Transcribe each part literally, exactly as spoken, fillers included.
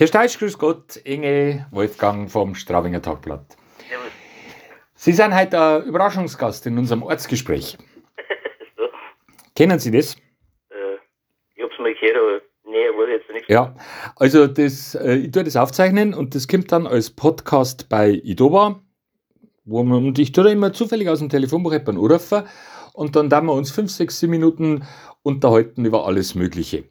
Herr Staisch, grüß Gott, Inge, Wolfgang vom Straubinger Tagblatt. Jawohl. Sie sind heute ein Überraschungsgast in unserem Ortsgespräch. So. Kennen Sie das? Äh, ich hab's mal gehört, aber nee, ich weiß jetzt nichts. Ja, also das, äh, ich tue das aufzeichnen und das kommt dann als Podcast bei I D O B A. Wo man, und ich tue da immer zufällig aus dem Telefonbuch jemanden anrufen und dann da wir uns fünf, sechs, sieben Minuten unterhalten über alles Mögliche.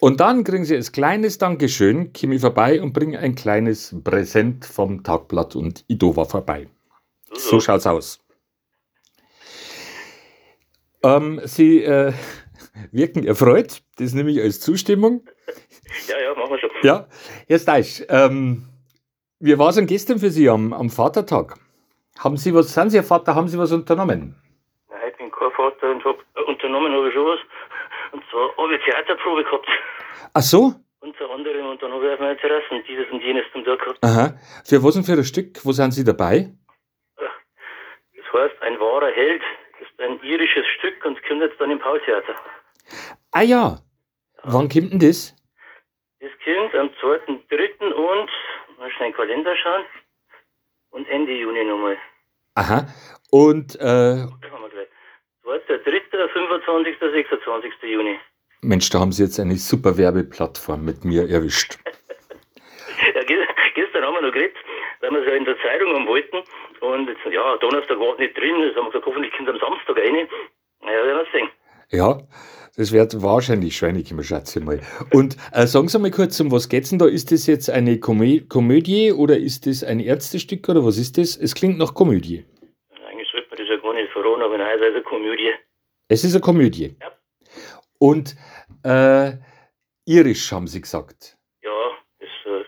Und dann kriegen Sie als kleines Dankeschön, komme ich vorbei und bringe ein kleines Präsent vom Tagblatt und I D O B A vorbei. So schaut's aus. Ähm, Sie äh, wirken erfreut, das nehme ich als Zustimmung. Ja, ja, machen wir schon. Ja, Herr Staisch, ähm, wie war es denn gestern für Sie am, am Vatertag? Haben Sie was, sind Sie ein Vater, haben Sie was unternommen? Nein, ich bin kein Vater und hab, äh, unternommen habe ich schon was. Und zwar habe ich Theaterprobe gehabt. Ach so? Unter anderem, und dann habe ich auf meiner Terrasse und dieses und jenes zum Tag gehabt. Aha. Für was und für ein Stück? Wo sind Sie dabei? Das heißt, ein wahrer Held. Das ist ein irisches Stück und kommt jetzt dann im Paul-Theater. Ah ja. Wann kommt denn das? Das kommt am zweiten dritten und, mal schnell den Kalender schauen, und Ende Juni nochmal. Aha. Und, äh... zweiter dritter fünfundzwanzigster sechsundzwanzigster Juni. Mensch, da haben Sie jetzt eine super Werbeplattform mit mir erwischt. Ja, gestern haben wir noch geredet, weil wir es ja in der Zeitung haben wollten. Und jetzt, ja, Donnerstag war nicht drin. Jetzt haben wir gesagt, hoffentlich kommt am Samstag rein. Naja, werden wir es sehen. Ja, das wird wahrscheinlich schweinig, ich schätze mal. Und äh, sagen Sie mal kurz, um was geht's denn da? Ist das jetzt eine Komö- Komödie oder ist das ein Ärztestück oder was ist das? Es klingt nach Komödie. Eigentlich sollte man das ja gar nicht verraten, aber nein, es ist eine Komödie. Es ist eine Komödie? Ja. Und äh, irisch, haben Sie gesagt? Ja, das äh,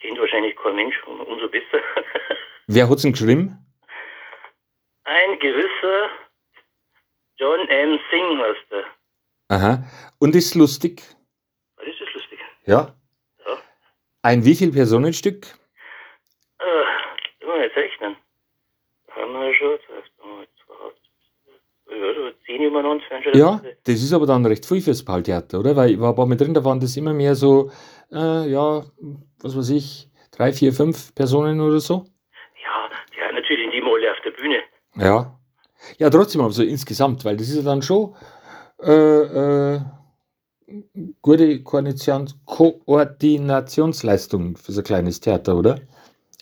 kennt wahrscheinlich kein Mensch, umso besser. Wer hat es denn geschrieben? Ein gewisser John M. Singmaster. Aha. Und ist lustig? Das ist lustig. Ja? Ja. Ein wie viel Personenstück? Äh, ich muss nicht rechnen. Haben wir schon, zehn übereinander. Ja, das ist aber dann recht viel fürs Paul-Theater, oder? Weil ich war ein paar Mal drin, da waren das immer mehr so, äh, ja, was weiß ich, drei, vier, fünf Personen oder so. Natürlich die Molle auf der Bühne. Ja. Ja, trotzdem aber so insgesamt, weil das ist ja dann schon äh, äh, gute Koordinations- Koordinationsleistung für so ein kleines Theater, oder?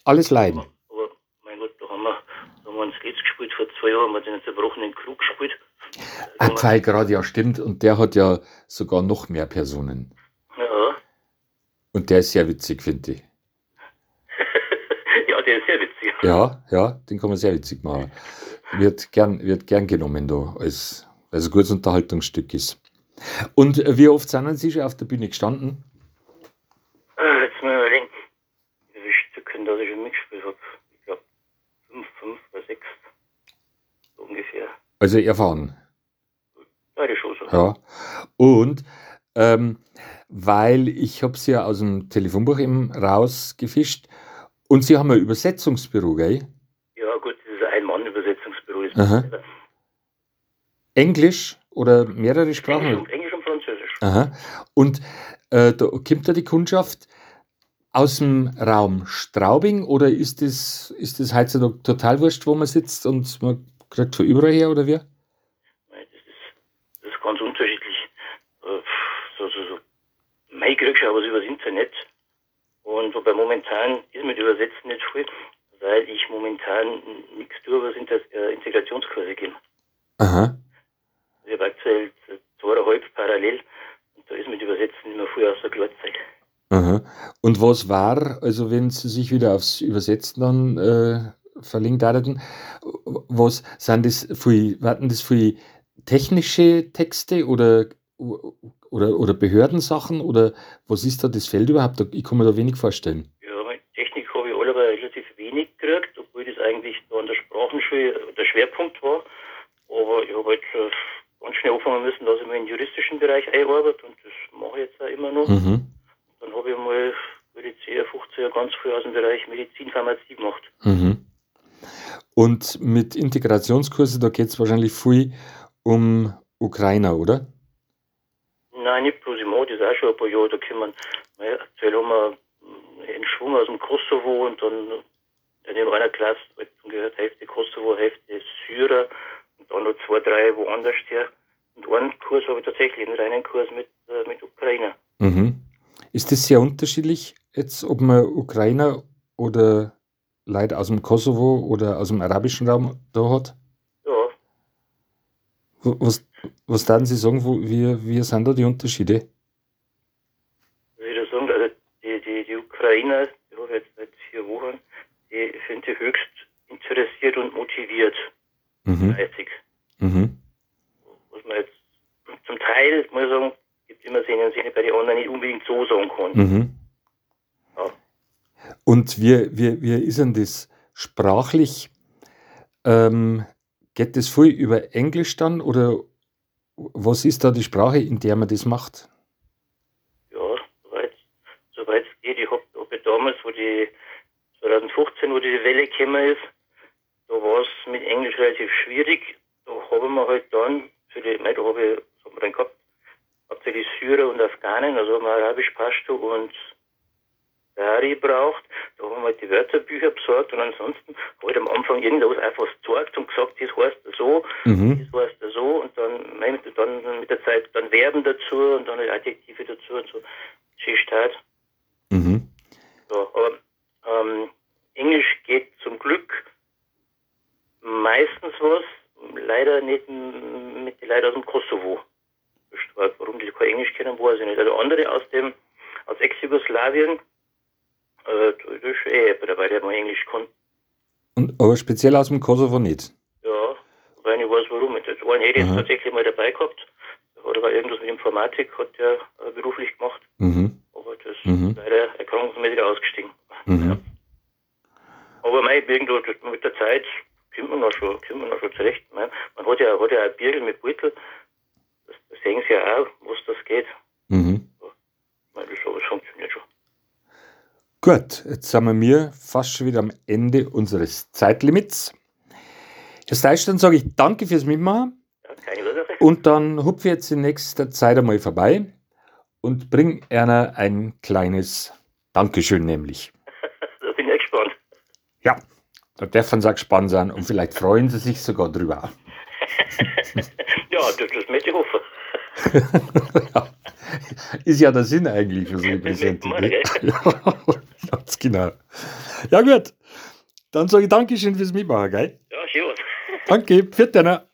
Alles leiden. Aber, aber mein Gott, da haben wir, da haben wir uns jetzt gespielt, vor zwei Jahren haben wir den zerbrochenen Krug gespielt. Ah, zwei gerade, ja, stimmt. Und der hat ja sogar noch mehr Personen. Ja. Und der ist sehr witzig, finde ich. Ja, der ist sehr witzig. Ja, ja, den kann man sehr witzig machen. Wird gern, wird gern genommen da, als, als ein gutes Unterhaltungsstück ist. Und wie oft sind Sie schon auf der Bühne gestanden? Äh, jetzt mal überlegen, wie viele Stücke da ich schon mitgespielt habe. Ich glaube, fünf, fünf oder sechs, so ungefähr. Also erfahren? Beide schon so. Ja, und... Ähm, weil ich habe Sie ja aus dem Telefonbuch eben rausgefischt. Und Sie haben ein Übersetzungsbüro, gell? Ja, gut, das ist ein Ein-Mann-Übersetzungsbüro. Aha. Englisch oder mehrere Sprachen? Englisch und, Englisch und Französisch. Aha. Und äh, da kommt da die Kundschaft aus dem Raum Straubing oder ist das, ist das heutzutage total wurscht, wo man sitzt und man kriegt von überall her oder wie? Nein, das ist, das ist ganz unterschiedlich. So, so, so. Mei, kriegst du aber übers Internet. Und wobei momentan ist mit Übersetzen nicht viel, weil ich momentan nichts tue, was Integrationskurse geben. Aha. Ich habe aktuell zweieinhalb parallel und da ist mit Übersetzen immer viel aus der Gleitzeit. Aha. Und was war, also wenn Sie sich wieder aufs Übersetzen dann äh, verlinkt hatten, was sind das für, warten das für technische Texte oder Oder, oder Behördensachen oder was ist da das Feld überhaupt? Ich kann mir da wenig vorstellen. Ja, mit Technik habe ich alle aber relativ wenig gekriegt, obwohl das eigentlich nur an der Sprachenschule der Schwerpunkt war. Aber ich habe jetzt halt ganz schnell anfangen müssen, dass ich mich in den juristischen Bereich einarbeite und das mache ich jetzt auch immer noch. Mhm. Dann habe ich mal für die zehn, fünfzehn Jahre ganz früh aus dem Bereich Medizin, Pharmazie gemacht. Mhm. Und mit Integrationskursen, da geht es wahrscheinlich viel um Ukrainer, oder? Nachhinein, bloß im die Seischauer-Periode, kann man aktuell auch mal in Schwung aus dem Kosovo und dann in einer Klasse gehört Hälfte Kosovo, Hälfte Syrer und dann noch zwei, drei woanders her. Und einen Kurs habe ich tatsächlich, einen reinen Kurs mit, äh, mit Ukrainer. Mhm. Ist das sehr unterschiedlich, jetzt, ob man Ukrainer oder Leute aus dem Kosovo oder aus dem arabischen Raum da hat? Ja. Was, was würden Sie sagen, wo, wie, wie sind da die Unterschiede? Ich würde sagen, also die, die, die Ukrainer, die habe ich jetzt seit vier Wochen, die sind die höchst interessiert und motiviert. Mhm. Fleißig. Mhm. Was man jetzt zum Teil, muss ich sagen, gibt immer Sinn, Sinn bei den anderen nicht unbedingt so sagen kann. Mhm. Ja. Und wie, wie, wie ist denn das sprachlich? Ähm, geht das viel über Englisch dann oder was ist da die Sprache, in der man das macht? Ja, soweit, soweit es geht. Ich habe hab damals, wo die zwanzig fünfzehn, wo diese Welle gekommen ist, da war es mit Englisch relativ schwierig. Da haben wir halt dann, für die, nein, da habe ich, was haben wir denn gehabt? Hauptsächlich Syrer und Afghanen, also haben wir Arabisch, Pashto und Dari braucht. Da haben wir halt die Wörterbücher besorgt und ansonsten halt am Anfang irgendwas einfach gezeigt und gesagt, das heißt so, mhm. das heißt so und dann, nein, dann mit der Zeit dann Verben dazu und dann halt Adjektive dazu und so. Schießtart. Mhm. So, aber ähm, Englisch geht zum Glück meistens was, leider nicht mit den Leuten aus dem Kosovo. Warum die kein Englisch kennen, weiß ich nicht. Also andere aus dem, aus Ex-Jugoslawien, äh, das ist eh dabei, der mal Englisch kann. Und, aber speziell aus dem Kosovo nicht? Ja, weil ich weiß warum. Das einen hätte ich jetzt tatsächlich mal dabei gehabt. Oder war irgendwas mit Informatik, hat der äh, beruflich gemacht. Mhm. Aber das mhm. ist leider erkrankungsmäßig ausgestiegen. Mhm. Ja. Aber mein, irgendwo mit der Zeit kommt man noch schon, kommt man noch schon zurecht. Man hat ja, hat ja ein Bierl mit Beutel. Das, das sehen Sie ja auch, was das geht. Mhm. Das funktioniert schon. Gut, jetzt sind wir mir fast schon wieder am Ende unseres Zeitlimits. Herr Staisch, dann sage ich danke fürs Mitmachen. Ja, keine Ursache. Und dann hupfe ich jetzt in nächster Zeit einmal vorbei und bringe einer ein kleines Dankeschön nämlich. Da bin ich gespannt. Ja, da dürfen Sie auch gespannt sein und vielleicht freuen Sie sich sogar drüber. Ja, das, das möchte ich hoffen. Ja. Ist ja der Sinn eigentlich für so ein bisschen. Ganz genau. Ja, gut. Dann sage ich Dankeschön fürs Mitmachen, gell? Ja, schön. Danke, pfiat einer.